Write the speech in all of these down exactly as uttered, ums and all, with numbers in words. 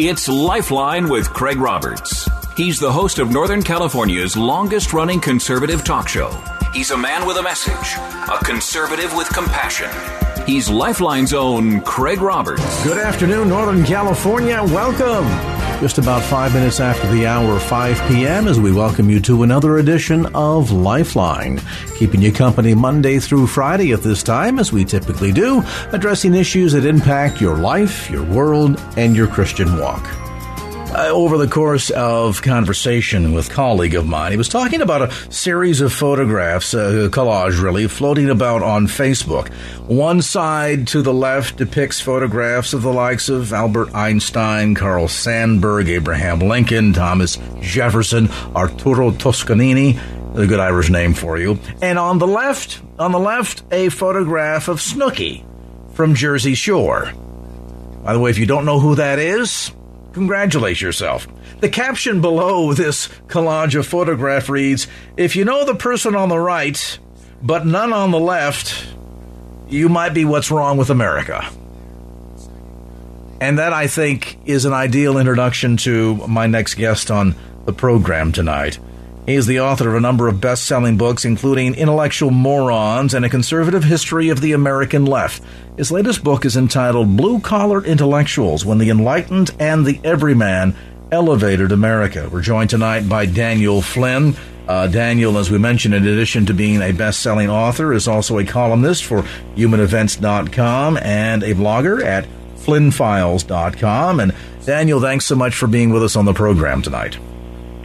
It's Lifeline with Craig Roberts. He's the host of Northern California's longest-running conservative talk show. He's a man with a message, a conservative with compassion. He's Lifeline's own Craig Roberts. Good afternoon, Northern California. Welcome. Just about five minutes after the hour, five p.m., as we welcome you to another edition of Lifeline. Keeping you company Monday through Friday at this time, as we typically do, addressing issues that impact your life, your world, and your Christian walk. Uh, over the course of conversation with a colleague of mine, he was talking about a series of photographs, a collage really, floating about on Facebook. One side to the left depicts photographs of the likes of Albert Einstein, Carl Sandburg, Abraham Lincoln, Thomas Jefferson, Arturo Toscanini, a good Irish name for you. And on the left, on the left, a photograph of Snooki from Jersey Shore. By the way, if you don't know who that is, congratulate yourself. The caption below this collage of photograph reads, "If you know the person on the right, but none on the left, you might be what's wrong with America." And that, I think, is an ideal introduction to my next guest on the program tonight. He is the author of a number of best-selling books, including Intellectual Morons and A Conservative History of the American Left. His latest book is entitled Blue Collar Intellectuals, When the Enlightened and the Everyman Elevated America. We're joined tonight by Daniel Flynn. Uh, Daniel, as we mentioned, in addition to being a best-selling author, is also a columnist for human events dot com and a blogger at Flynn Files dot com. And Daniel, thanks so much for being with us on the program tonight.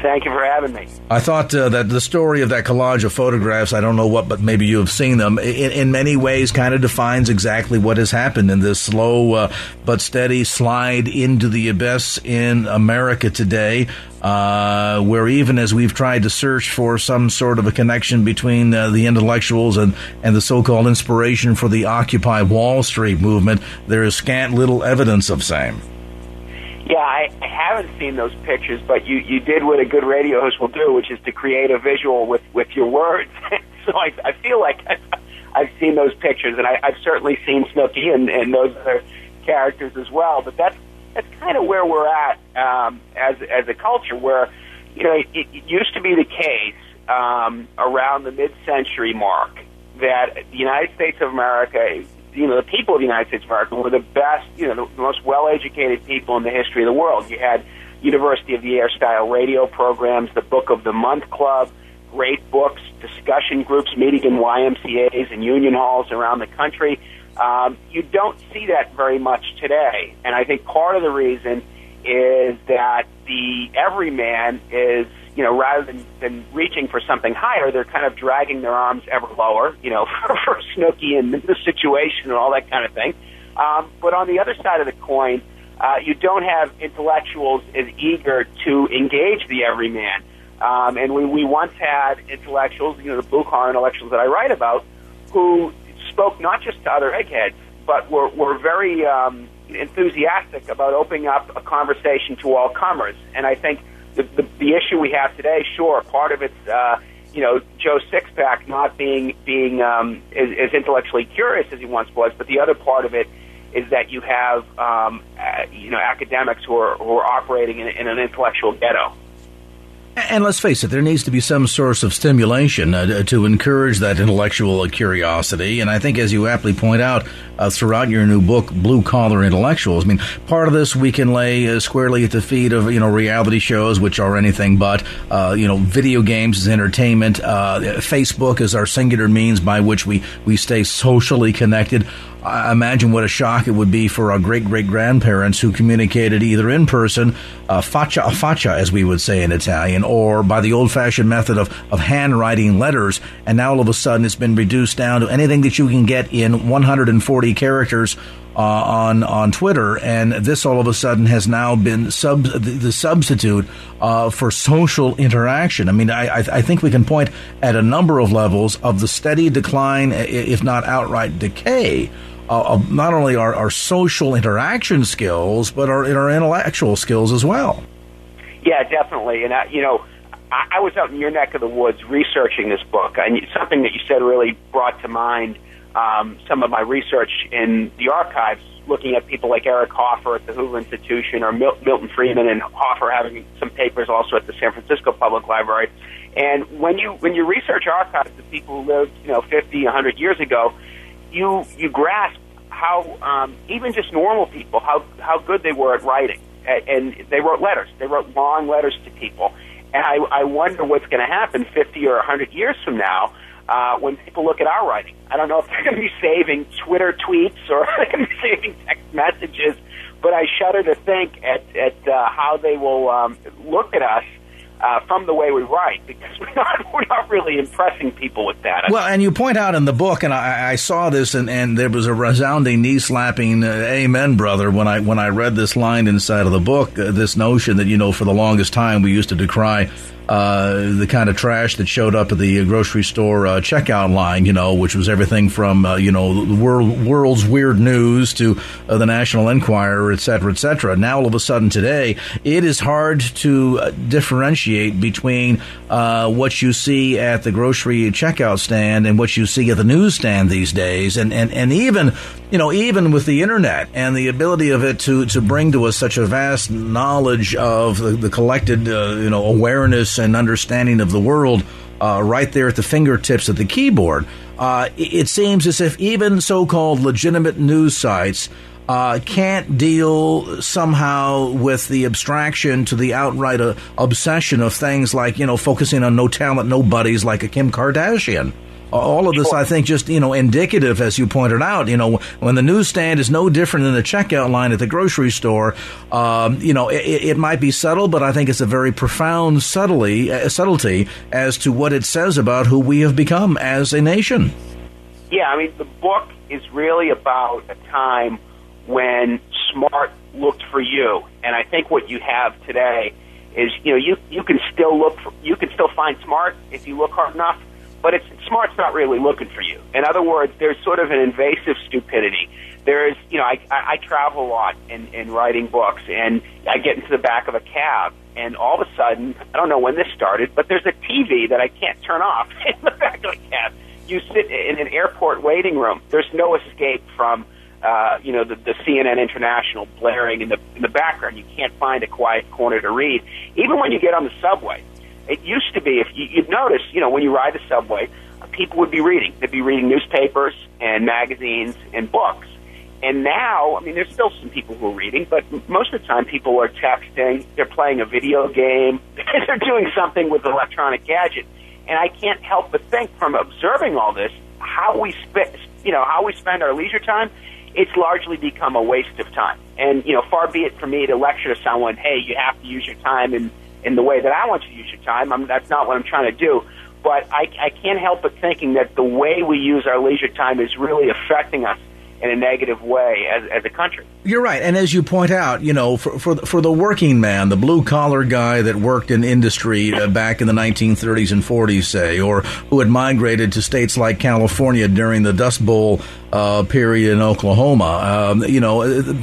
Thank you for having me. I thought uh, that the story of that collage of photographs, I don't know what, but maybe you have seen them, in, in many ways kind of defines exactly what has happened in this slow uh, but steady slide into the abyss in America today, uh, where even as we've tried to search for some sort of a connection between uh, the intellectuals and, and the so-called inspiration for the Occupy Wall Street movement, there is scant little evidence of same. Yeah, I haven't seen those pictures, but you, you did what a good radio host will do, which is to create a visual with, with your words. So I, I feel like I've, I've seen those pictures, and I, I've certainly seen Snooki and, and those other characters as well. But that's that's kind of where we're at um, as as a culture, where you know it, it used to be the case um, around the mid-century mark that the United States of America, you know, the people of the United States of America were the best, you know, the most well-educated people in the history of the world. You had University of the Air-style radio programs, the Book of the Month Club, great books, discussion groups meeting in Y M C As and union halls around the country. Um, you don't see that very much today, and I think part of the reason is that the everyman is, you know, rather than, than reaching for something higher, they're kind of dragging their arms ever lower, you know, for, for Snooki and the situation and all that kind of thing. Um, but on the other side of the coin, uh, you don't have intellectuals as eager to engage the everyman. Um, and we, we once had intellectuals, you know, the blue-collar intellectuals that I write about, who spoke not just to other eggheads, but were, were very um, enthusiastic about opening up a conversation to all comers. And I think The, the, the issue we have today, sure, part of it's, uh, you know, Joe Sixpack not being being um, as, as intellectually curious as he once was, but the other part of it is that you have, um, uh, you know, academics who are, who are operating in, in an intellectual ghetto. And let's face it, there needs to be some source of stimulation uh, to encourage that intellectual curiosity. And I think, as you aptly point out uh, throughout your new book, Blue Collar Intellectuals, I mean, part of this we can lay uh, squarely at the feet of, you know, reality shows, which are anything but, uh, you know, video games as entertainment. Uh, Facebook is our singular means by which we, we stay socially connected. I imagine what a shock it would be for our great-great-grandparents who communicated either in person, uh, faccia a faccia, as we would say in Italian, pen or by the old-fashioned method of, of handwriting letters, and now all of a sudden it's been reduced down to anything that you can get in one hundred forty characters uh, on on Twitter, and this all of a sudden has now been sub the, the substitute uh, for social interaction. I mean, I, I think we can point at a number of levels of the steady decline, if not outright decay, Uh, of not only our, our social interaction skills, but our, our intellectual skills as well. Yeah, definitely. And, I, you know, I, I was out in your neck of the woods researching this book. And something that you said really brought to mind um, some of my research in the archives, looking at people like Eric Hoffer at the Hoover Institution or Mil- Milton Friedman, and Hoffer having some papers also at the San Francisco Public Library. And when you when you research archives of people who lived, you know, fifty, one hundred years ago, You you grasp how um, even just normal people how, how good they were at writing, and they wrote letters. They wrote long letters to people, and I, I wonder what's going to happen fifty or a hundred years from now uh, when people look at our writing. I don't know if they're going to be saving Twitter tweets or they're going to be saving text messages, but I shudder to think at at uh, how they will um, look at us. Uh, from the way we write, because we're not, we're not really impressing people with that. Well, and you point out in the book, and I, I saw this, and, and there was a resounding knee-slapping uh, amen, brother, when I when I read this line inside of the book, uh, this notion that, you know, for the longest time we used to decry Uh, the kind of trash that showed up at the grocery store uh, checkout line, you know, which was everything from, uh, you know, the world, world's weird news to uh, the National Enquirer, et cetera, et cetera. Now, all of a sudden today, it is hard to uh, differentiate between uh, what you see at the grocery checkout stand and what you see at the newsstand these days. And, and, and even, you know, even with the Internet and the ability of it to, to bring to us such a vast knowledge of the, the collected, uh, you know, awareness and understanding of the world uh, right there at the fingertips of the keyboard, uh, it seems as if even so-called legitimate news sites uh, can't deal somehow with the abstraction to the outright uh, obsession of things like, you know, focusing on no talent, no buddies like a Kim Kardashian. All of this, I think, just, you know, indicative, as you pointed out, you know, when the newsstand is no different than the checkout line at the grocery store, um, you know, it, it might be subtle, but I think it's a very profound subtlety, uh, subtlety as to what it says about who we have become as a nation. Yeah, I mean, the book is really about a time when smart looked for you, and I think what you have today is, you know, you you can still look, for, you can still find smart if you look hard enough. But it's smart's not really looking for you. In other words, there's sort of an invasive stupidity. There's, you know, I, I, I travel a lot in, in writing books, and I get into the back of a cab, and all of a sudden, I don't know when this started, but there's a T V that I can't turn off in the back of a cab. You sit in an airport waiting room. There's no escape from, uh, you know, the, the C N N International blaring in the, in the background. You can't find a quiet corner to read. Even when you get on the subway. It used to be, if you, you'd notice, you know, when you ride the subway, people would be reading. They'd be reading newspapers and magazines and books. And now, I mean, there's still some people who are reading, but most of the time people are texting, they're playing a video game, they're doing something with an electronic gadget. And I can't help but think, from observing all this, how we spend, you know, how we spend our leisure time, it's largely become a waste of time. And, you know, far be it for me to lecture someone, hey, you have to use your time and in the way that I want you to use your time. I'm, that's not what I'm trying to do. But I, I can't help but thinking that the way we use our leisure time is really affecting us in a negative way as, as a country. You're right. And as you point out, you know, for for, for the working man, the blue-collar guy that worked in industry uh, back in the nineteen thirties and forties, say, or who had migrated to states like California during the Dust Bowl uh, period in Oklahoma, um, you know,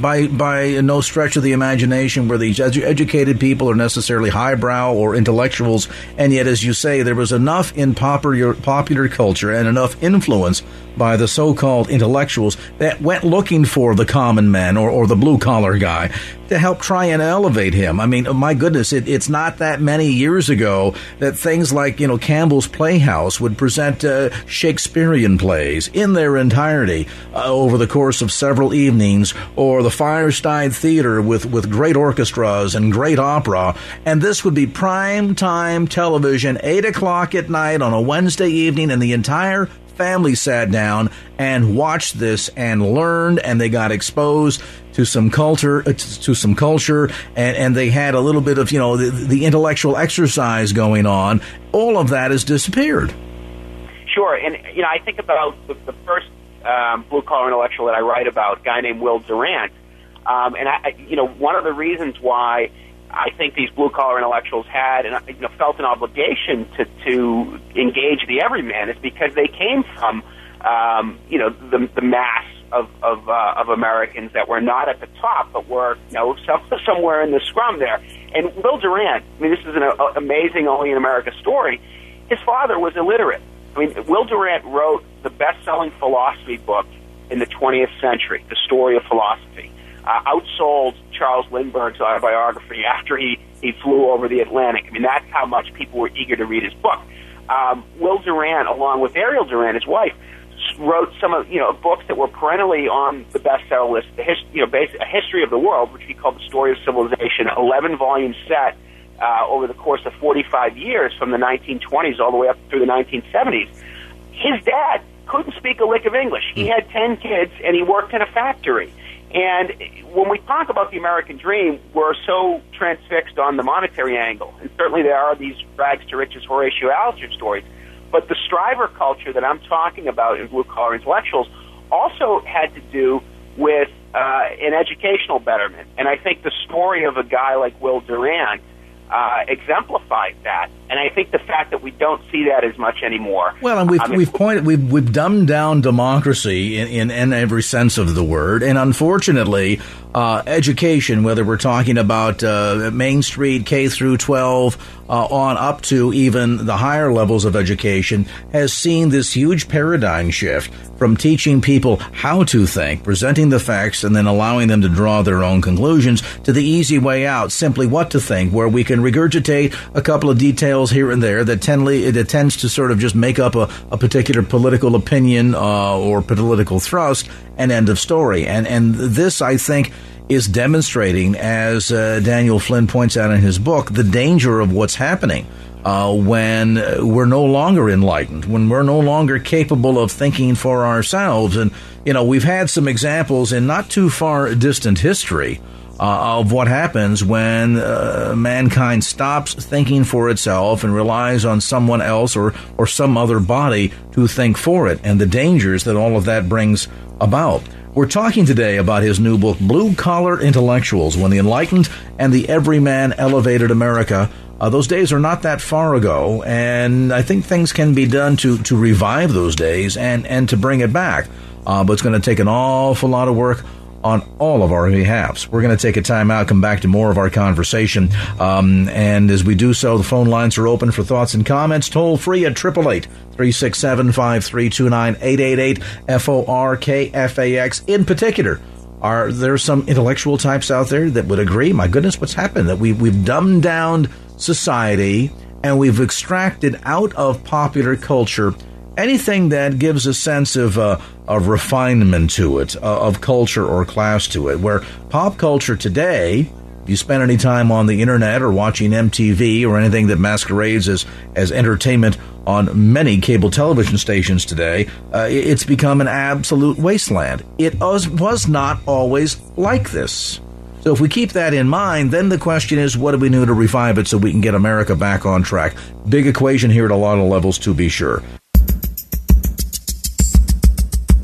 by by no stretch of the imagination were these edu- educated people or necessarily highbrow or intellectuals. And yet, as you say, there was enough in popular, popular culture and enough influence by the so-called intellectuals that went looking for the common man or, or the blue-collar guy to help try and elevate him. I mean, my goodness, it, it's not that many years ago that things like, you know, Campbell's Playhouse would present uh, Shakespearean plays in their entirety uh, over the course of several evenings, or the Firestein Theater with, with great orchestras and great opera. And this would be prime time television, eight o'clock at night on a Wednesday evening, and the entire family sat down and watched this and learned, and they got exposed to some culture, to some culture, and, and they had a little bit of, you know, the, the intellectual exercise going on. All of that has disappeared. Sure. And, you know, I think about the, the first um, blue collar intellectual that I write about, a guy named Will Durant. Um, and, I, you know, one of the reasons why I think these blue collar intellectuals had and you know, felt an obligation to, to engage the everyman is because they came from, um, you know, the, the mass of of, uh, of Americans that were not at the top, but were you know some, somewhere in the scrum there. And Will Durant, I mean, this is an uh, amazing only in America story. His father was illiterate. I mean, Will Durant wrote the best-selling philosophy book in the twentieth century, The Story of Philosophy. Uh, outsold Charles Lindbergh's autobiography after he, he flew over the Atlantic. I mean, that's how much people were eager to read his book. Um, Will Durant, along with Ariel Durant, his wife, wrote some of you know books that were perennially on the bestseller list. The his, you know, basic, a history of the world, which he called The Story of Civilization, eleven volume set uh, over the course of forty-five years, from the nineteen twenties all the way up through the nineteen seventies. His dad couldn't speak a lick of English. He had ten kids, and he worked in a factory. And when we talk about the American dream, we're so transfixed on the monetary angle. And certainly there are these rags-to-riches Horatio Alger stories. But the striver culture that I'm talking about in blue-collar intellectuals also had to do with uh, an educational betterment. And I think the story of a guy like Will Durant Uh, exemplifies that, and I think the fact that we don't see that as much anymore. Well, and we've I mean, we've pointed we've we've dumbed down democracy in, in, in every sense of the word, and unfortunately, uh, education, whether we're talking about uh, Main Street, K through twelve, uh, on up to even the higher levels of education, has seen this huge paradigm shift from teaching people how to think, presenting the facts, and then allowing them to draw their own conclusions, to the easy way out, simply what to think, where we can regurgitate a couple of details here and there that, tend, that tends to sort of just make up a, a particular political opinion uh, or political thrust, and end of story. And and this, I think, is demonstrating, as uh, Daniel Flynn points out in his book, the danger of what's happening uh, when we're no longer enlightened, when we're no longer capable of thinking for ourselves. And, you know, we've had some examples in not too far distant history Uh, of what happens when uh, mankind stops thinking for itself and relies on someone else or, or some other body to think for it, and the dangers that all of that brings about. We're talking today about his new book, Blue Collar Intellectuals, When the Enlightened and the Everyman Elevated America. Uh, those days are not that far ago, and I think things can be done to, to revive those days and, and to bring it back. Uh, but it's going to take an awful lot of work on all of our behalfs. We're going to take a time out, come back to more of our conversation. Um, and as we do so, the phone lines are open for thoughts and comments. Toll free at eight eight eight, three six seven, five three two nine, eight eight eight F O R K F A X. In particular, are there some intellectual types out there that would agree? My goodness, what's happened? That we, we've dumbed down society, and we've extracted out of popular culture anything that gives a sense of uh, of refinement to it, uh, of culture or class to it, where pop culture today, if you spend any time on the internet or watching M T V or anything that masquerades as, as entertainment on many cable television stations today, uh, it's become an absolute wasteland. It was not always like this. So if we keep that in mind, then the question is, what do we do to revive it so we can get America back on track? Big equation here at a lot of levels, to be sure.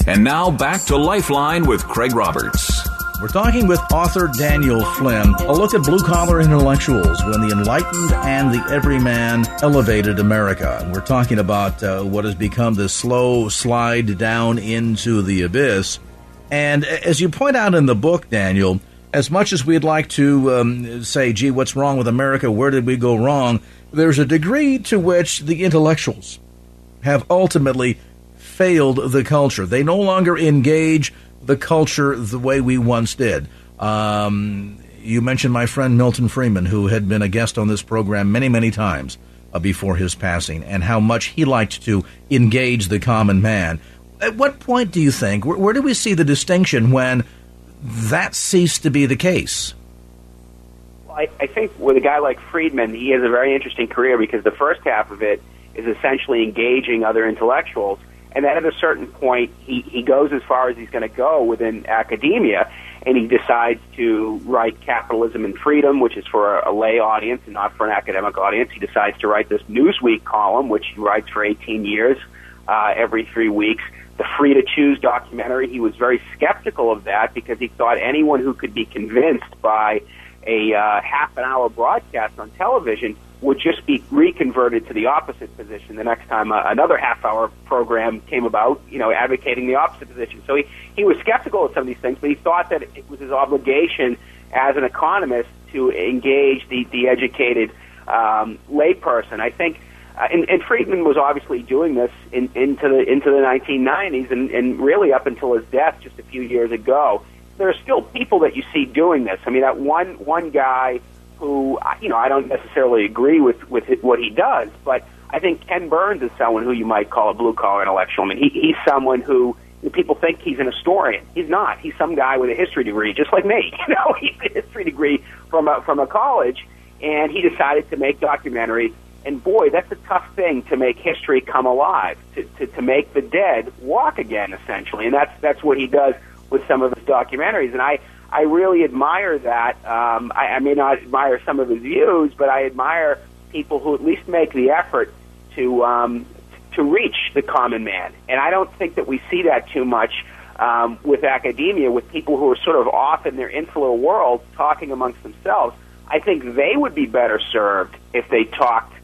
And now back to Lifeline with Craig Roberts. We're talking with author Daniel Flynn. A look at blue-collar intellectuals when the enlightened and the everyman elevated America. And we're talking about uh, what has become the slow slide down into the abyss. And as you point out in the book, Daniel, as much as we'd like to um, say, gee, what's wrong with America? Where did we go wrong? There's a degree to which the intellectuals have ultimately failed the culture. They no longer engage the culture the way we once did. Um, you mentioned my friend Milton Friedman, who had been a guest on this program many, many times uh, before his passing, and how much he liked to engage the common man. At what point do you think, where, where do we see the distinction when that ceased to be the case? Well, I, I think with a guy like Friedman, he has a very interesting career, because the first half of it is essentially engaging other intellectuals. And then at a certain point, he, he goes as far as he's going to go within academia, and he decides to write Capitalism and Freedom, which is for a, a lay audience and not for an academic audience. He decides to write this Newsweek column, which he writes for eighteen years, uh, every three weeks. The Free to Choose documentary, he was very skeptical of that because he thought anyone who could be convinced by a uh, half-an-hour broadcast on television would just be reconverted to the opposite position the next time uh, another half-hour program came about, you know, advocating the opposite position. So he, he was skeptical of some of these things, but he thought that it was his obligation as an economist to engage the, the educated um, layperson. I think, uh, and, and Friedman was obviously doing this in, into the into the nineteen nineties and, and really up until his death just a few years ago. There are still people that you see doing this. I mean, that one one guy who, you know, I don't necessarily agree with, with what he does, but I think Ken Burns is someone who you might call a blue-collar intellectual. I mean, he, he's someone who people think he's an historian. He's not. He's some guy with a history degree, just like me. You know, he had a history degree from a, from a college, and he decided to make documentaries. And, boy, that's a tough thing to make history come alive, to, to, to make the dead walk again, essentially. And that's that's what he does with some of his documentaries. And I... I really admire that. Um, I, I may not admire some of his views, but I admire people who at least make the effort to um, to reach the common man. And I don't think that we see that too much um, with academia, with people who are sort of off in their insular world talking amongst themselves. I think they would be better served if they talked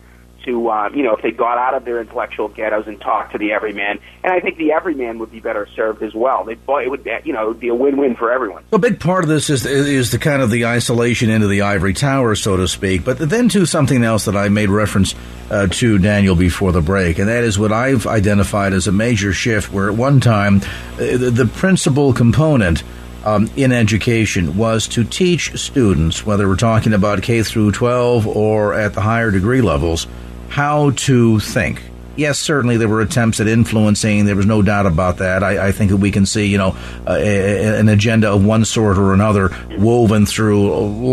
to, um, you know, if they got out of their intellectual ghettos and talked to the everyman. And I think the everyman would be better served as well. They'd, it would, you know, it would be a win-win for everyone. A big part of this is is the kind of the isolation into the ivory tower, so to speak. But then to something else that I made reference uh, to, Daniel, before the break, and that is what I've identified as a major shift, where at one time uh, the, the principal component Um, in education was to teach students, whether we're talking about K through twelve or at the higher degree levels, how to think. Yes, certainly there were attempts at influencing. There was no doubt about that. I, I think that we can see, you know, uh, a, an agenda of one sort or another woven through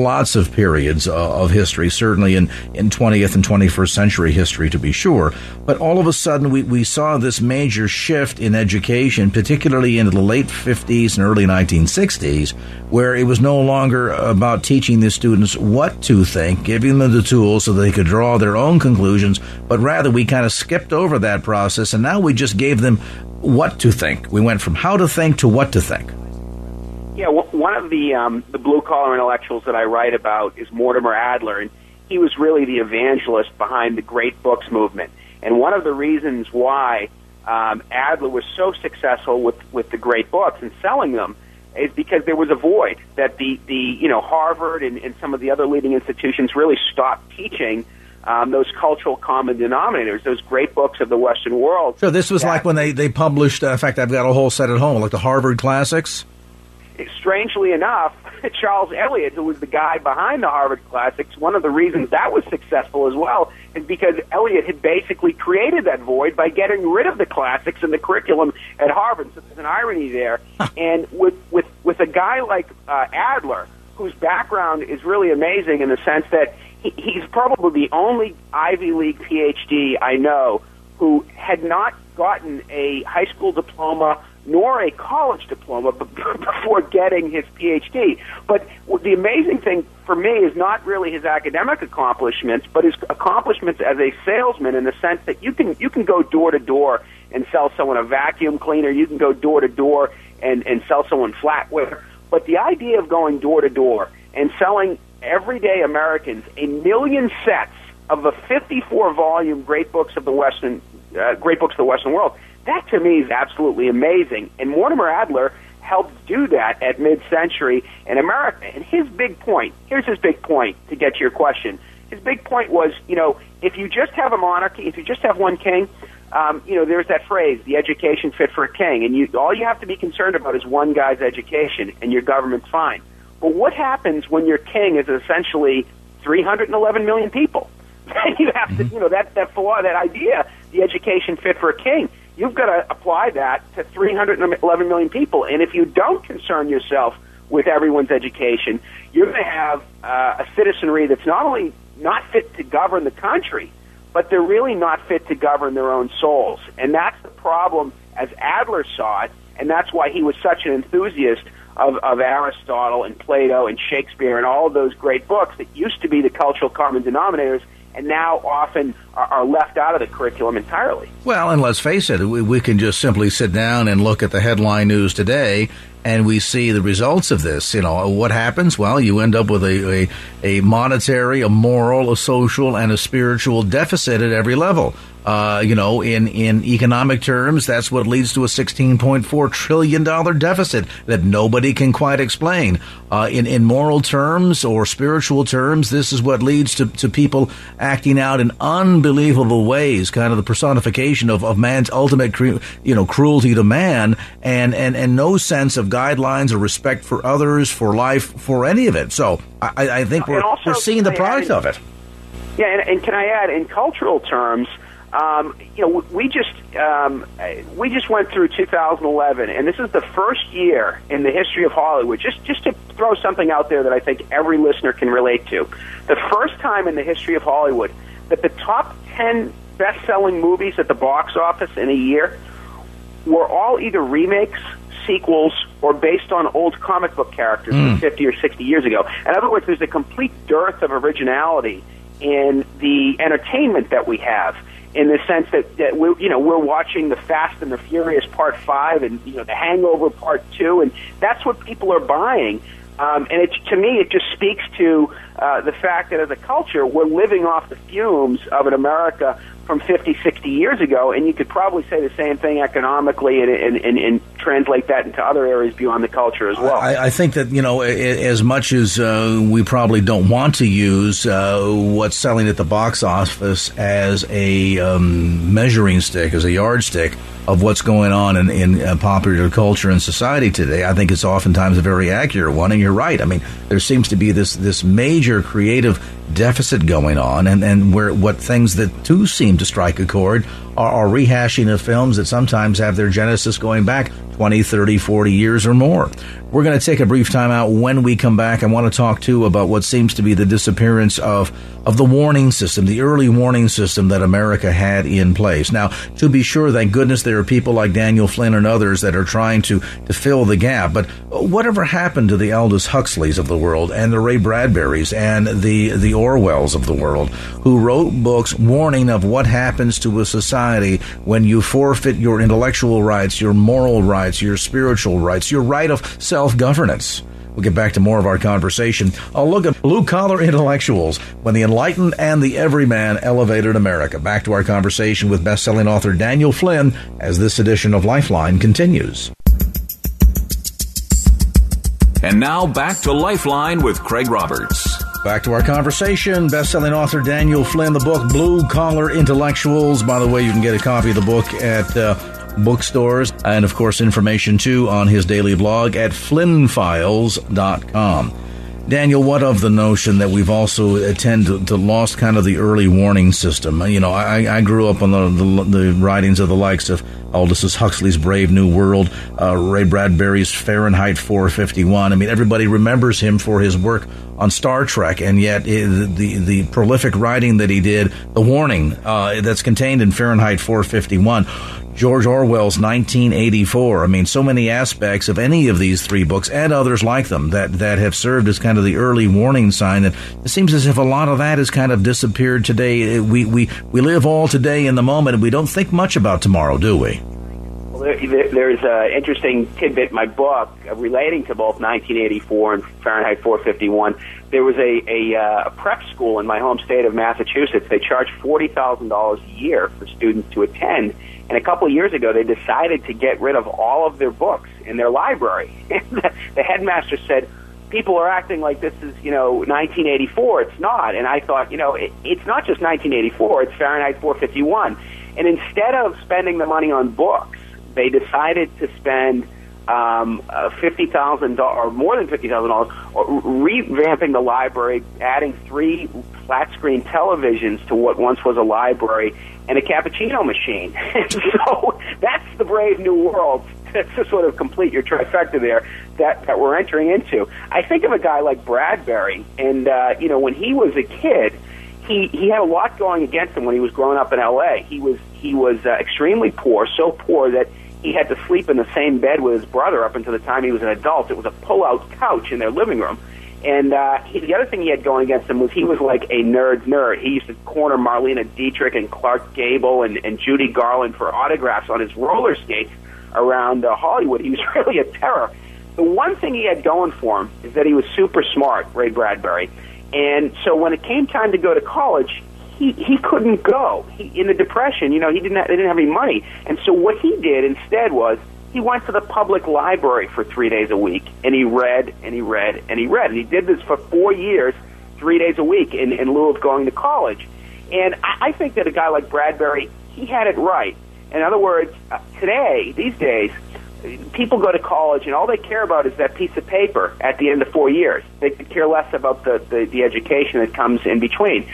lots of periods of history, certainly in, in twentieth and twenty-first century history, to be sure. But all of a sudden, we, we saw this major shift in education, particularly into the late fifties and early nineteen sixties, where it was no longer about teaching the students what to think, giving them the tools so they could draw their own conclusions, but rather we kind of skipped over that process, and now we just gave them what to think. We went from how to think to what to think. Yeah, well, one of the um, the blue-collar intellectuals that I write about is Mortimer Adler, and he was really the evangelist behind the Great Books movement. And one of the reasons why um, Adler was so successful with, with the Great Books and selling them is because there was a void that the, the you know, Harvard and, and some of the other leading institutions really stopped teaching Um, those cultural common denominators, those great books of the Western world. So this was that, like when they, they published, uh, in fact, I've got a whole set at home, like the Harvard Classics? Strangely enough, Charles Eliot, who was the guy behind the Harvard Classics, one of the reasons that was successful as well is because Eliot had basically created that void by getting rid of the classics and the curriculum at Harvard. So there's an irony there. And with, with, with a guy like uh, Adler, whose background is really amazing in the sense that he's probably the only Ivy League PhD I know who had not gotten a high school diploma nor a college diploma before getting his PhD. But the amazing thing for me is not really his academic accomplishments, but his accomplishments as a salesman, in the sense that you can you can go door to door and sell someone a vacuum cleaner. You can go door to door and and sell someone flatware. But the idea of going door to door and selling everyday Americans a million sets of the fifty-four volume Great Books of the Western uh, Great Books of the Western World, that to me is absolutely amazing. And Mortimer Adler helped do that at mid-century in America. And his big point, here's his big point to get to your question. His big point was, you know, if you just have a monarchy, if you just have one king, um, you know, there's that phrase, the education fit for a king, and you all you have to be concerned about is one guy's education, and your government's fine. Well, what happens when your king is essentially three hundred eleven million people? You have to, you know, that that that idea, the education fit for a king. You've got to apply that to three hundred eleven million people. And if you don't concern yourself with everyone's education, you're going to have uh, a citizenry that's not only not fit to govern the country, but they're really not fit to govern their own souls. And that's the problem as Adler saw it, and that's why he was such an enthusiast of, of Aristotle and Plato and Shakespeare and all of those great books that used to be the cultural common denominators and now often are left out of the curriculum entirely. Well, and let's face it, we, we can just simply sit down and look at the headline news today, and we see the results of this. You know, what happens? Well, you end up with a, a, a monetary, a moral, a social, and a spiritual deficit at every level. Uh, you know, in, in economic terms, that's what leads to a sixteen point four trillion dollars deficit that nobody can quite explain. Uh, in, in moral terms or spiritual terms, this is what leads to, to people acting out in unbelievable ways, kind of the personification of, of man's ultimate, cru- you know, cruelty to man, and, and, and no sense of guidelines or respect for others, for life, for any of it. So I, I think we're, also, we're seeing the product of it. Yeah, and, and can I add, in cultural terms, Um, you know, we just um, we just went through two thousand eleven, and this is the first year in the history of Hollywood. Just just to throw something out there that I think every listener can relate to, the first time in the history of Hollywood that the top ten best-selling movies at the box office in a year were all either remakes, sequels, or based on old comic book characters mm. from fifty or sixty years ago. In other words, there's a complete dearth of originality in the entertainment that we have. In the sense that, that we're, you know, we're watching the Fast and the Furious Part Five and, you know, the Hangover Part Two, and that's what people are buying. Um, and it, to me, it just speaks to uh, the fact that as a culture, we're living off the fumes of an America from fifty, sixty years ago. And you could probably say the same thing economically, and, and, and, and translate that into other areas beyond the culture as well. I, I think that, you know, as much as uh, we probably don't want to use uh, what's selling at the box office as a um, measuring stick, as a yardstick of what's going on in, in uh, popular culture and society today, I think it's oftentimes a very accurate one. And you're right. I mean, there seems to be this this major creative deficit going on, and, and where what things that do seem to strike a chord are, are rehashing of films that sometimes have their genesis going back twenty, thirty, forty years or more. We're going to take a brief time out. When we come back, I want to talk too about what seems to be the disappearance of, of the warning system, the early warning system that America had in place. Now, to be sure, thank goodness there are people like Daniel Flynn and others that are trying to, to fill the gap. But whatever happened to the Aldous Huxleys of the world and the Ray Bradburys and the, the Orwells of the world, who wrote books warning of what happens to a society when you forfeit your intellectual rights, your moral rights, your spiritual rights, your right of self-governance. We'll get back to more of our conversation. I'll look at Blue Collar Intellectuals, when the enlightened and the everyman elevated America. Back to our conversation with best-selling author Daniel Flynn as this edition of Lifeline continues. And now back to Lifeline with Craig Roberts. Back to our conversation, best-selling author Daniel Flynn, the book Blue Collar Intellectuals. By the way, you can get a copy of the book at uh, bookstores, and of course information too on his daily blog at Flynn Files dot com. Daniel, what of the notion that we've also attended to lost kind of the early warning system? You know, I, I grew up on the, the, the writings of the likes of Aldous Huxley's Brave New World, uh, Ray Bradbury's Fahrenheit four fifty-one. I mean, everybody remembers him for his work on Star Trek, and yet it, the the prolific writing that he did, the warning uh, that's contained in Fahrenheit four fifty-one, George Orwell's nineteen eighty-four. I mean, so many aspects of any of these three books and others like them that, that have served as kind of the early warning sign. That it seems as if a lot of that has kind of disappeared today. We we, we live all today in the moment, and we don't think much about tomorrow, do we? Well, there, there's an interesting tidbit in my book relating to both nineteen eighty-four and Fahrenheit four fifty-one. There was a, a, uh, a prep school in my home state of Massachusetts. They charged forty thousand dollars a year for students to attend. And a couple of years ago, they decided to get rid of all of their books in their library. The headmaster said, people are acting like this is, you know, nineteen eighty-four. It's not. And I thought, you know, it, it's not just nineteen eighty-four. It's Fahrenheit four fifty-one. And instead of spending the money on books, they decided to spend um, uh, fifty thousand dollars or more than fifty thousand dollars revamping the library, adding three flat-screen televisions to what once was a library, and a cappuccino machine. So that's the Brave New World, to sort of complete your trifecta there, that, that we're entering into. I think of a guy like Bradbury, and, uh, you know, when he was a kid, he, he had a lot going against him when he was growing up in L A. He was, he was uh, extremely poor, so poor that he had to sleep in the same bed with his brother up until the time he was an adult. It was a pull-out couch in their living room. And uh, he, the other thing he had going against him was he was like a nerd's nerd. He used to corner Marlene Dietrich and Clark Gable and, and Judy Garland for autographs on his roller skates around uh, Hollywood. He was really a terror. The one thing he had going for him is that he was super smart, Ray Bradbury. And so when it came time to go to college, he, he couldn't go. He, in the Depression, you know, he didn't have, they didn't have any money. And so what he did instead was, he went to the public library for three days a week, and he read, and he read, and he read. And he did this for four years, three days a week, in, in lieu of going to college. And I, I think that a guy like Bradbury, he had it right. In other words, uh, today, these days, people go to college, and all they care about is that piece of paper at the end of four years. They could care less about the, the, the education that comes in between.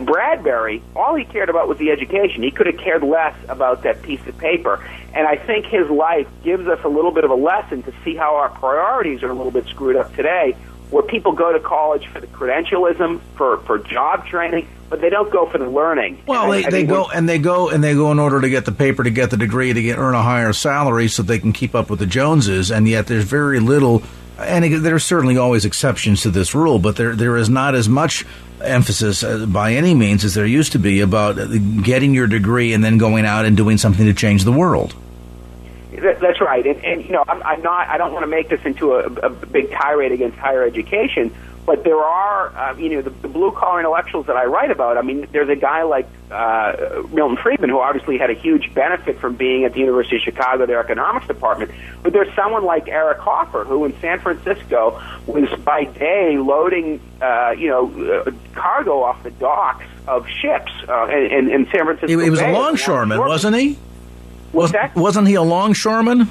Bradbury, all he cared about was the education. He could have cared less about that piece of paper. And I think his life gives us a little bit of a lesson to see how our priorities are a little bit screwed up today, where people go to college for the credentialism, for, for job training, but they don't go for the learning. Well, they, they go and they go and they go in order to get the paper, to get the degree, to get earn a higher salary so they can keep up with the Joneses, and yet there's very little. And there are certainly always exceptions to this rule, but there there is not as much emphasis uh, by any means as there used to be about getting your degree and then going out and doing something to change the world. That's right, and, and you know, I'm, I'm not. I don't want to make this into a, a big tirade against higher education, but there are, uh, you know, the, the blue collar intellectuals that I write about. I mean, there's a guy like uh, Milton Friedman, who obviously had a huge benefit from being at the University of Chicago, their economics department. But there's someone like Eric Hoffer, who in San Francisco was by day loading, uh, you know, uh, cargo off the docks of ships uh, in, in San Francisco. He, he was Bay, a longshoreman, wasn't he? Was, wasn't he a longshoreman?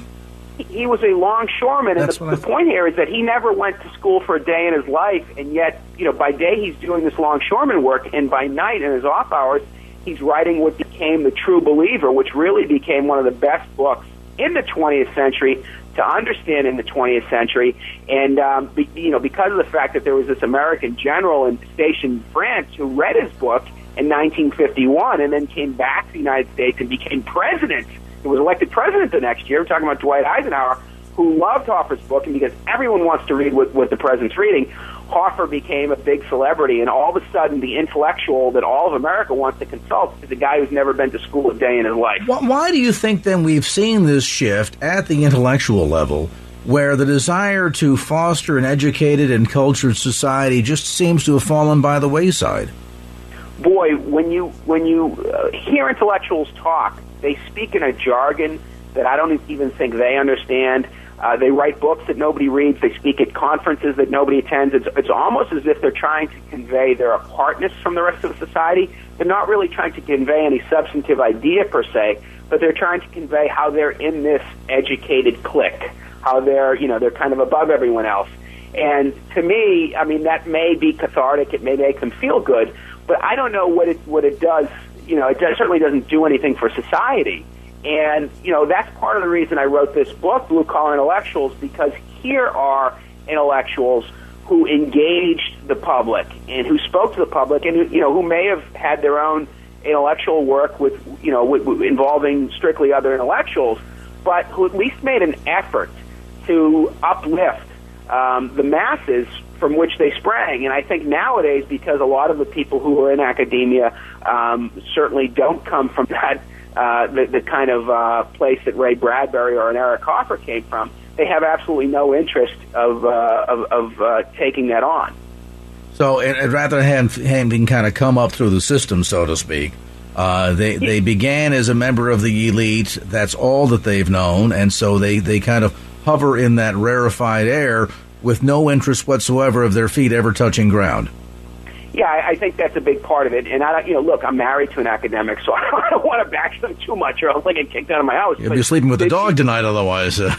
He was a longshoreman, and the, the point here is that he never went to school for a day in his life, and yet, you know, by day he's doing this longshoreman work, and by night in his off hours he's writing what became The True Believer, which really became one of the best books in the twentieth century to understand in the twentieth century, and um, be, you know, because of the fact that there was this American general in, stationed in France who read his book in nineteen fifty-one and then came back to the United States and became president. He was elected president the next year. We're talking about Dwight Eisenhower, who loved Hoffer's book, and because everyone wants to read what, what the president's reading, Hoffer became a big celebrity, and all of a sudden the intellectual that all of America wants to consult is a guy who's never been to school a day in his life. Why do you think then we've seen this shift at the intellectual level, where the desire to foster an educated and cultured society just seems to have fallen by the wayside? Boy, when you, when you uh, hear intellectuals talk, they speak in a jargon that I don't even think they understand. Uh, they write books that nobody reads. They speak at conferences that nobody attends. It's, it's almost as if they're trying to convey their apartness from the rest of society. They're not really trying to convey any substantive idea per se, but they're trying to convey how they're in this educated clique, how they're, you know, they're kind of above everyone else. And to me, I mean, that may be cathartic. It may make them feel good, but I don't know what it what it does. You know, it certainly doesn't do anything for society. And, you know, that's part of the reason I wrote this book, Blue Collar Intellectuals, because here are intellectuals who engaged the public and who spoke to the public and, who, you know, who may have had their own intellectual work with, you know, with, with involving strictly other intellectuals, but who at least made an effort to uplift um, the masses from which they sprang. And I think nowadays, because a lot of the people who are in academia um, certainly don't come from that uh, the, the kind of uh, place that Ray Bradbury or an Eric Hoffer came from, they have absolutely no interest of uh, of, of uh, taking that on. So it, rather than having kind of come up through the system, so to speak, uh, they, they began as a member of the elite. That's all that they've known. And so they, they kind of hover in that rarefied air with no interest whatsoever of their feet ever touching ground. Yeah, I, I think that's a big part of it. And I, you know, look, I'm married to an academic, so I don't, I don't want to bash them too much, or I'll get kicked out of my house. You'll be sleeping with the dog tonight, otherwise. yeah,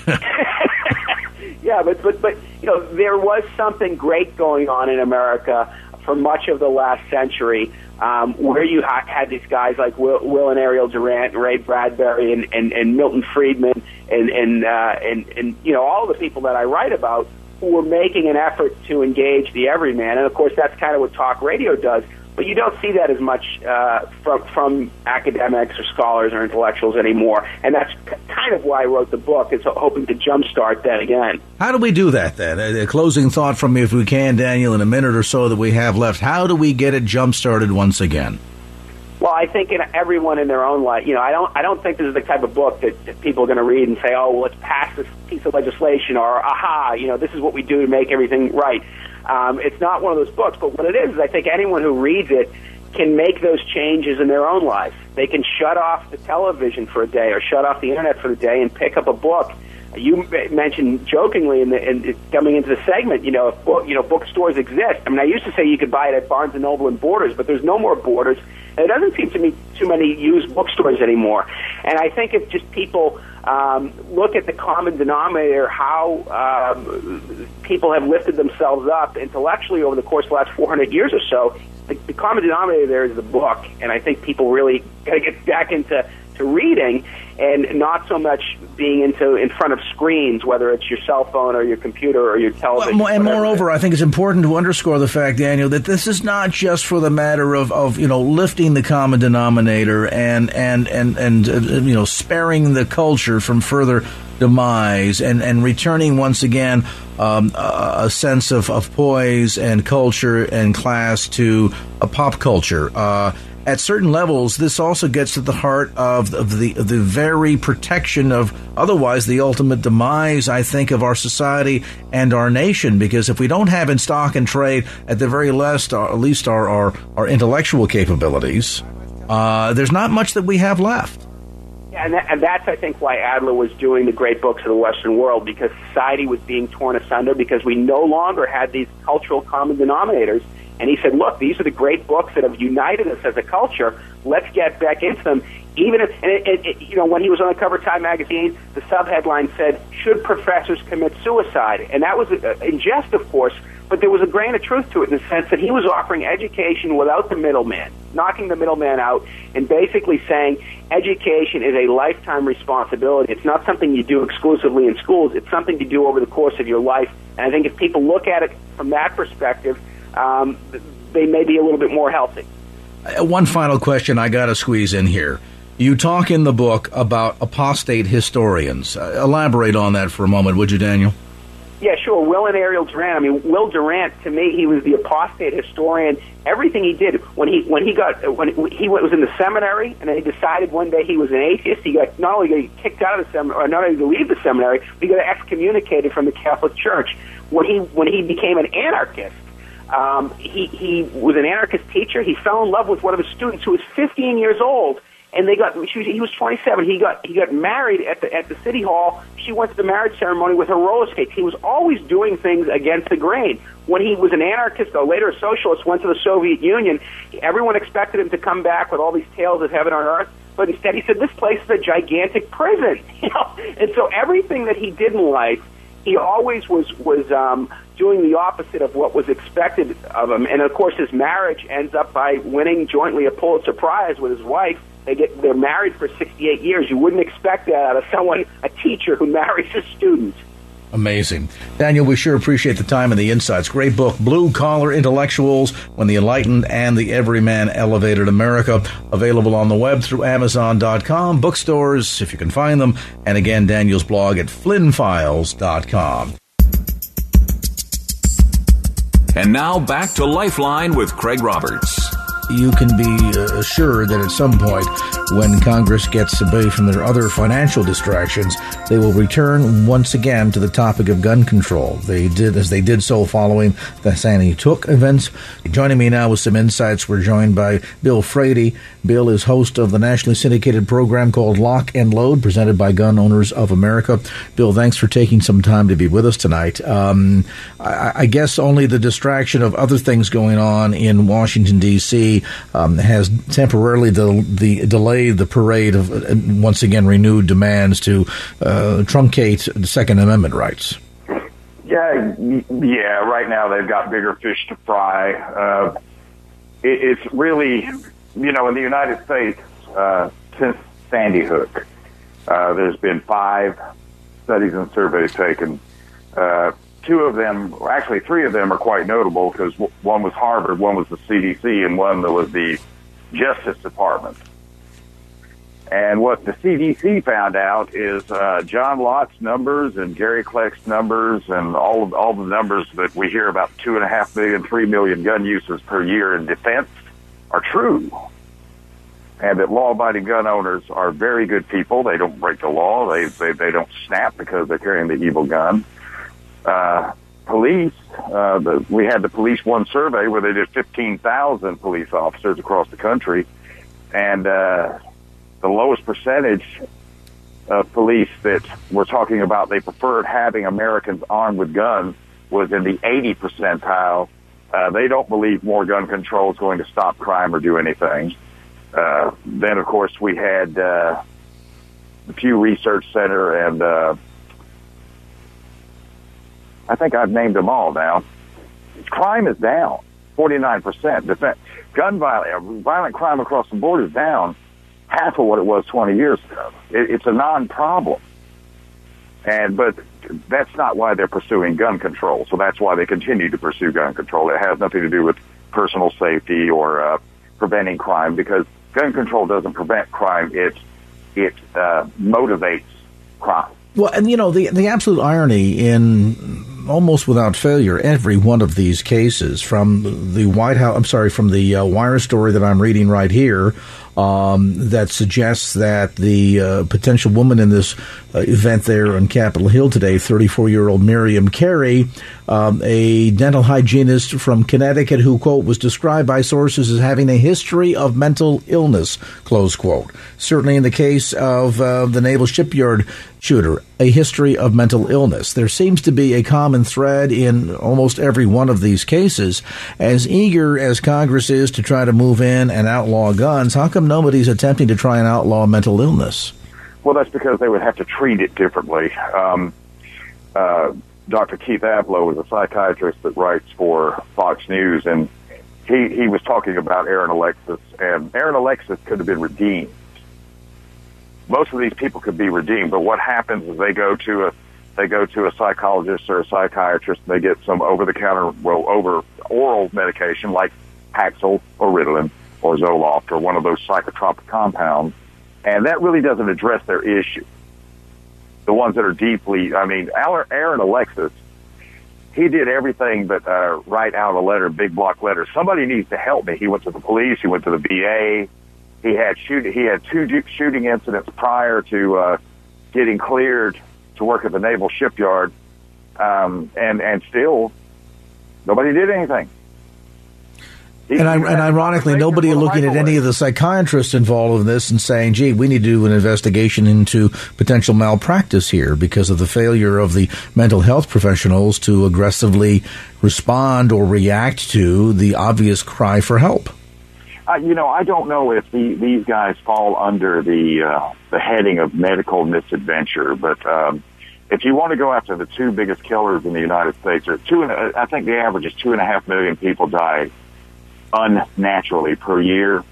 but but but you know, there was something great going on in America for much of the last century, um, where you ha- had these guys like Will, Will and Ariel Durant, and Ray Bradbury, and, and, and Milton Friedman, and and, uh, and and you know, all the people that I write about, who were making an effort to engage the everyman. And, of course, that's kind of what talk radio does. But you don't see that as much uh, from, from academics or scholars or intellectuals anymore. And that's kind of why I wrote the book, is hoping to jumpstart that again. How do we do that, then? A closing thought from me, if we can, Daniel, in a minute or so that we have left. How do we get it jump-started once again? Well, I think in everyone in their own life, you know, I don't I don't think this is the type of book that, that people are going to read and say, oh, well, let's pass this piece of legislation, or, aha, you know, this is what we do to make everything right. Um, it's not one of those books, but what it is is I think anyone who reads it can make those changes in their own life. They can shut off the television for a day or shut off the internet for the day and pick up a book. You mentioned jokingly in, the, in coming into the segment, you know, if book, you know, bookstores exist. I mean, I used to say you could buy it at Barnes and Noble and Borders, but there's no more Borders, and it doesn't seem to me too many used bookstores anymore. And I think if just people um, look at the common denominator, how um, people have lifted themselves up intellectually over the course of the last four hundred years or so, the, the common denominator there is the book. And I think people really got to get back into to reading, and not so much being into in front of screens, whether it's your cell phone or your computer or your television. Well, and moreover, I think it's important to underscore the fact, Daniel, that this is not just for the matter of, of you know, lifting the common denominator and and and and uh, you know, sparing the culture from further demise and, and returning once again um, a, a sense of, of poise and culture and class to a pop culture. Uh, At certain levels, this also gets to the heart of, of the of the very protection of otherwise the ultimate demise, I think, of our society and our nation. Because if we don't have in stock and trade, at the very least, or at least our, our, our intellectual capabilities, uh, there's not much that we have left. Yeah, and, that, and that's, I think, why Adler was doing the Great Books of the Western World, because society was being torn asunder because we no longer had these cultural common denominators. And he said, look, these are the great books that have united us as a culture. Let's get back into them. Even if, and it, it, you know, when he was on the cover of Time magazine, the subheadline said, should professors commit suicide? And that was in jest, of course, but there was a grain of truth to it in the sense that he was offering education without the middleman, knocking the middleman out, and basically saying education is a lifetime responsibility. It's not something you do exclusively in schools. It's something you do over the course of your life. And I think if people look at it from that perspective, Um, they may be a little bit more healthy. One final question I got to squeeze in here. You talk in the book about apostate historians. Uh, elaborate on that for a moment, would you, Daniel? Yeah, sure. Will and Ariel Durant. I mean, Will Durant, to me, he was the apostate historian. Everything he did, when he when he got when he was in the seminary, and then he decided one day he was an atheist. He got not only got kicked out of the seminary, or not only to leave the seminary, but he got excommunicated from the Catholic Church. When he when he became an anarchist. Um, he, he was an anarchist teacher. He fell in love with one of his students who was fifteen years old, and they got. She was, he was twenty-seven. He got he got married at the at the city hall. She went to the marriage ceremony with her roller skates. He was always doing things against the grain. When he was an anarchist, or later a socialist, went to the Soviet Union. Everyone expected him to come back with all these tales of heaven on earth, but instead he said, "This place is a gigantic prison." You know, and so everything that he did in life, he always was was um, doing the opposite of what was expected of him. And, of course, his marriage ends up by winning jointly a Pulitzer Prize with his wife. They get, they're married for sixty-eight years. You wouldn't expect that out of someone, a teacher who marries his student. Amazing. Daniel, we sure appreciate the time and the insights. Great book, Blue Collar Intellectuals, When the Enlightened and the Everyman Elevated America, available on the web through Amazon dot com, bookstores, if you can find them, and again, Daniel's blog at Flynn Files dot com. And now back to Lifeline with Craig Roberts. You can be assured that at some point, when Congress gets away from their other financial distractions, they will return once again to the topic of gun control. They did as they did so following the Sandy Took events. Joining me now with some insights, we're joined by Bill Frady. Bill is host of the nationally syndicated program called Lock and Load, presented by Gun Owners of America. Bill, thanks for taking some time to be with us tonight. Um, I, I guess only the distraction of other things going on in Washington, D C um, has temporarily the, the delay the parade of, uh, once again, renewed demands to uh, truncate the Second Amendment rights. Yeah, yeah. Right now they've got bigger fish to fry. Uh, it, it's really, you know, in the United States, uh, since Sandy Hook, uh, there's been five studies and surveys taken uh, two of them, actually three of them, are quite notable, because one was Harvard, one was the C D C, and one that was the Justice Department. And what the C D C found out is uh, John Lott's numbers and Gary Kleck's numbers and all of, all the numbers that we hear about two and a half million, three million gun uses per year in defense are true. And that law-abiding gun owners are very good people. They don't break the law. They they, they don't snap because they're carrying the evil gun. Uh, police, uh, the, we had the Police One survey where they did fifteen thousand police officers across the country. And uh, the lowest percentage of police that were talking about they preferred having Americans armed with guns was in the eighty percentile. Uh, they don't believe more gun control is going to stop crime or do anything. Uh, then, of course, we had uh, the Pew Research Center, and uh, I think I've named them all now. Crime is down, forty-nine percent. Defense, gun violence, violent crime across the board is down half of what it was twenty years ago. It, it's a non-problem. And but that's not why they're pursuing gun control, so that's why they continue to pursue gun control. It has nothing to do with personal safety or uh, preventing crime, because gun control doesn't prevent crime. It it uh, motivates crime. Well, and you know, the the absolute irony in almost without failure every one of these cases, from the White House, I'm sorry, from the uh, Wire story that I'm reading right here, um, that suggests that the uh, potential woman in this uh, event there on Capitol Hill today, thirty-four-year-old Miriam Carey, um, a dental hygienist from Connecticut who, quote, was described by sources as having a history of mental illness, close quote. Certainly in the case of uh, the Naval Shipyard shooter, a history of mental illness. There seems to be a common thread in almost every one of these cases. As eager as Congress is to try to move in and outlaw guns, how come nobody's attempting to try and outlaw mental illness? Well, that's because they would have to treat it differently. Um, uh, Doctor Keith Avlo is a psychiatrist that writes for Fox News, and he, he was talking about Aaron Alexis, and Aaron Alexis could have been redeemed. Most of these people could be redeemed, but what happens is they go to a they go to a psychologist or a psychiatrist, and they get some over the counter, well, over oral medication like Paxil or Ritalin or Zoloft or one of those psychotropic compounds, and that really doesn't address their issue. The ones that are deeply, I mean, Aaron Alexis, he did everything but uh, write out a letter, big block letter. Somebody needs to help me. He went to the police. He went to the V A. He had shoot. He had two shooting incidents prior to uh, getting cleared to work at the Naval Shipyard, um, and and still nobody did anything. He, and, I, and ironically, nobody looking at any of the psychiatrists involved in this and saying, gee, we need to do an investigation into potential malpractice here because of the failure of the mental health professionals to aggressively respond or react to the obvious cry for help. Uh, you know, I don't know if the, these guys fall under the uh, the heading of medical misadventure, but um, if you want to go after the two biggest killers in the United States, or two, and, uh, I think the average is two and a half million people die unnaturally per year,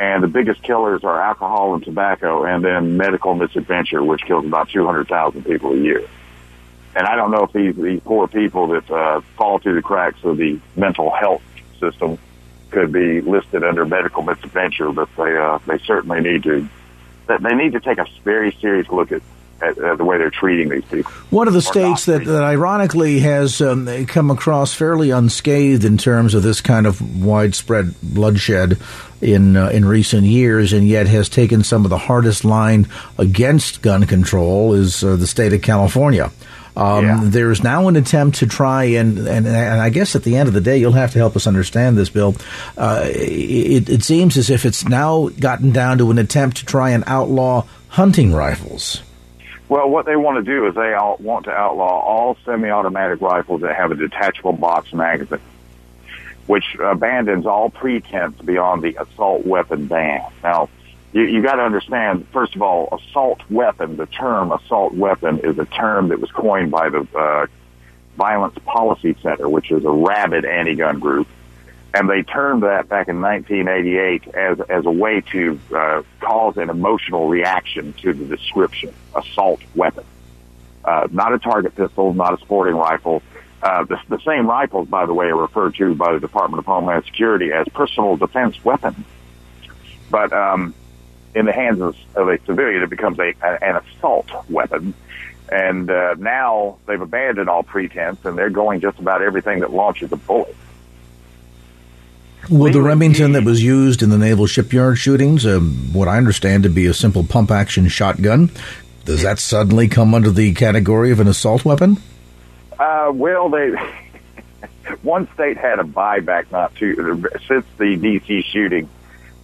and the biggest killers are alcohol and tobacco, and then medical misadventure, which kills about two hundred thousand people a year. And I don't know if these these poor people that uh, fall through the cracks of the mental health system could be listed under medical misadventure, but they uh, they certainly need to they need to take a very serious look at, at, at the way they're treating these people. One of the states that, that ironically has um, come across fairly unscathed in terms of this kind of widespread bloodshed in uh, in recent years, and yet has taken some of the hardest line against gun control is uh, the state of California. Um, yeah. There is now an attempt to try and, and, and I guess at the end of the day, you'll have to help us understand this, Bill. Uh, it, it seems as if it's now gotten down to an attempt to try and outlaw hunting rifles. Well, what they want to do is they all want to outlaw all semi-automatic rifles that have a detachable box magazine, which abandons all pretense beyond the assault weapon ban. Now, You, you got to understand, first of all, assault weapon, the term assault weapon is a term that was coined by the uh, Violence Policy Center, which is a rabid anti-gun group. And they termed that back in nineteen eighty-eight as, as a way to uh, cause an emotional reaction to the description, assault weapon. Uh, not a target pistol, not a sporting rifle, Uh, the, the same rifles, by the way, are referred to by the Department of Homeland Security as personal defense weapons. But um, in the hands of, of a civilian, it becomes a, an assault weapon. And uh, now they've abandoned all pretense, and they're going just about everything that launches a bullet. Well, the Remington that was used in the naval shipyard shootings, um, what I understand to be a simple pump-action shotgun, does that suddenly come under the category of an assault weapon? Uh, well, they one state had a buyback not too since the D C shooting,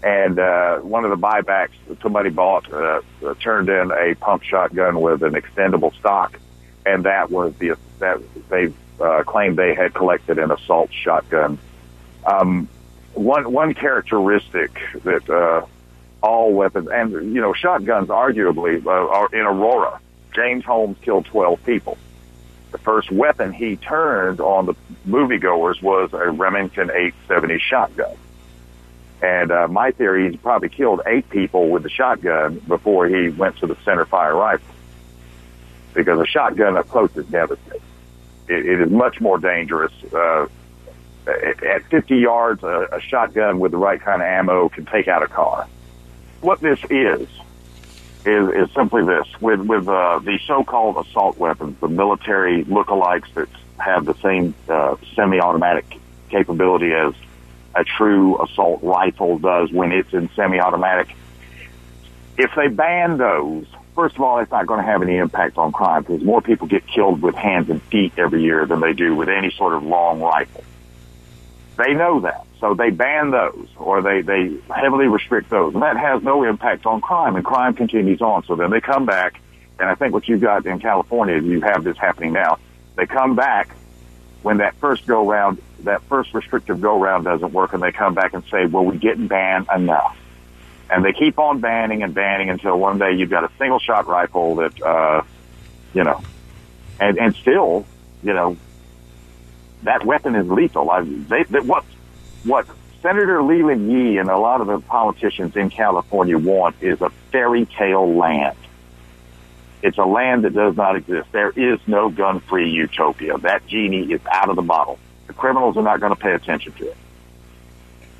and uh, one of the buybacks somebody bought uh, turned in a pump shotgun with an extendable stock, and that was the that they uh, claimed they had collected an assault shotgun. Um, One one characteristic that uh, all weapons, and, you know, shotguns arguably, uh, are in Aurora. James Holmes killed twelve people. The first weapon he turned on the moviegoers was a Remington eight seventy shotgun. And uh, my theory, he probably killed eight people with the shotgun before he went to the center fire rifle. Because a shotgun up close is devastating. It, it is much more dangerous. Uh, At fifty yards, a, a shotgun with the right kind of ammo can take out a car. What this is, is, is simply this. With, with uh, the so-called assault weapons, the military lookalikes that have the same uh, semi-automatic capability as a true assault rifle does when it's in semi-automatic, if they ban those, first of all, it's not going to have any impact on crime because more people get killed with hands and feet every year than they do with any sort of long rifle. They know that, so they ban those, or they, they heavily restrict those. And that has no impact on crime, and crime continues on. So then they come back, and I think what you've got in California, you have this happening now. They come back when that first go-round, that first restrictive go-round doesn't work, and they come back and say, well, we didn't ban enough. And they keep on banning and banning until one day you've got a single-shot rifle that, uh, you know, and, and still, you know, that weapon is lethal. I, they, they, what, what Senator Leland Yee and a lot of the politicians in California want is a fairy tale land. It's a land that does not exist. There is no gun-free utopia. That genie is out of the bottle. The criminals are not going to pay attention to it.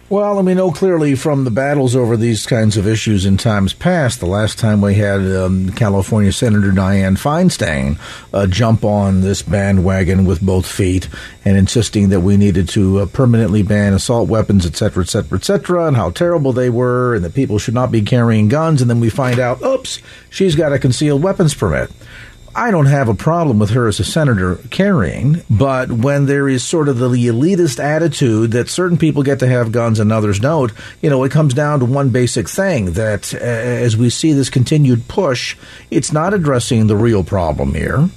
Well, and we know clearly from the battles over these kinds of issues in times past, the last time we had um, California Senator Dianne Feinstein uh, jump on this bandwagon with both feet and insisting that we needed to uh, permanently ban assault weapons, et cetera, et cetera, et cetera, and how terrible they were and that people should not be carrying guns. And then we find out, oops, she's got a concealed weapons permit. I don't have a problem with her as a senator carrying, but when there is sort of the elitist attitude that certain people get to have guns and others don't, you know, it comes down to one basic thing, that uh, as we see this continued push, it's not addressing the real problem here,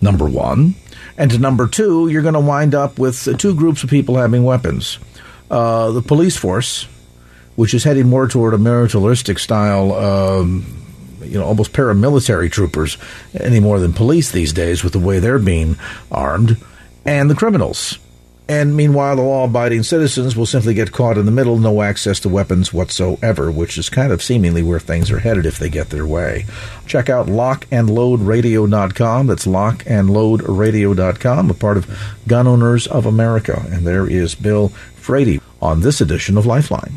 number one. And to number two, you're going to wind up with two groups of people having weapons. Uh, the police force, which is heading more toward a militaristic style um you know, almost paramilitary troopers any more than police these days with the way they're being armed, and the criminals. And meanwhile, the law-abiding citizens will simply get caught in the middle, no access to weapons whatsoever, which is kind of seemingly where things are headed if they get their way. Check out lock and load radio dot com. That's lock and load radio dot com, a part of Gun Owners of America. And there is Bill Frady on this edition of Lifeline.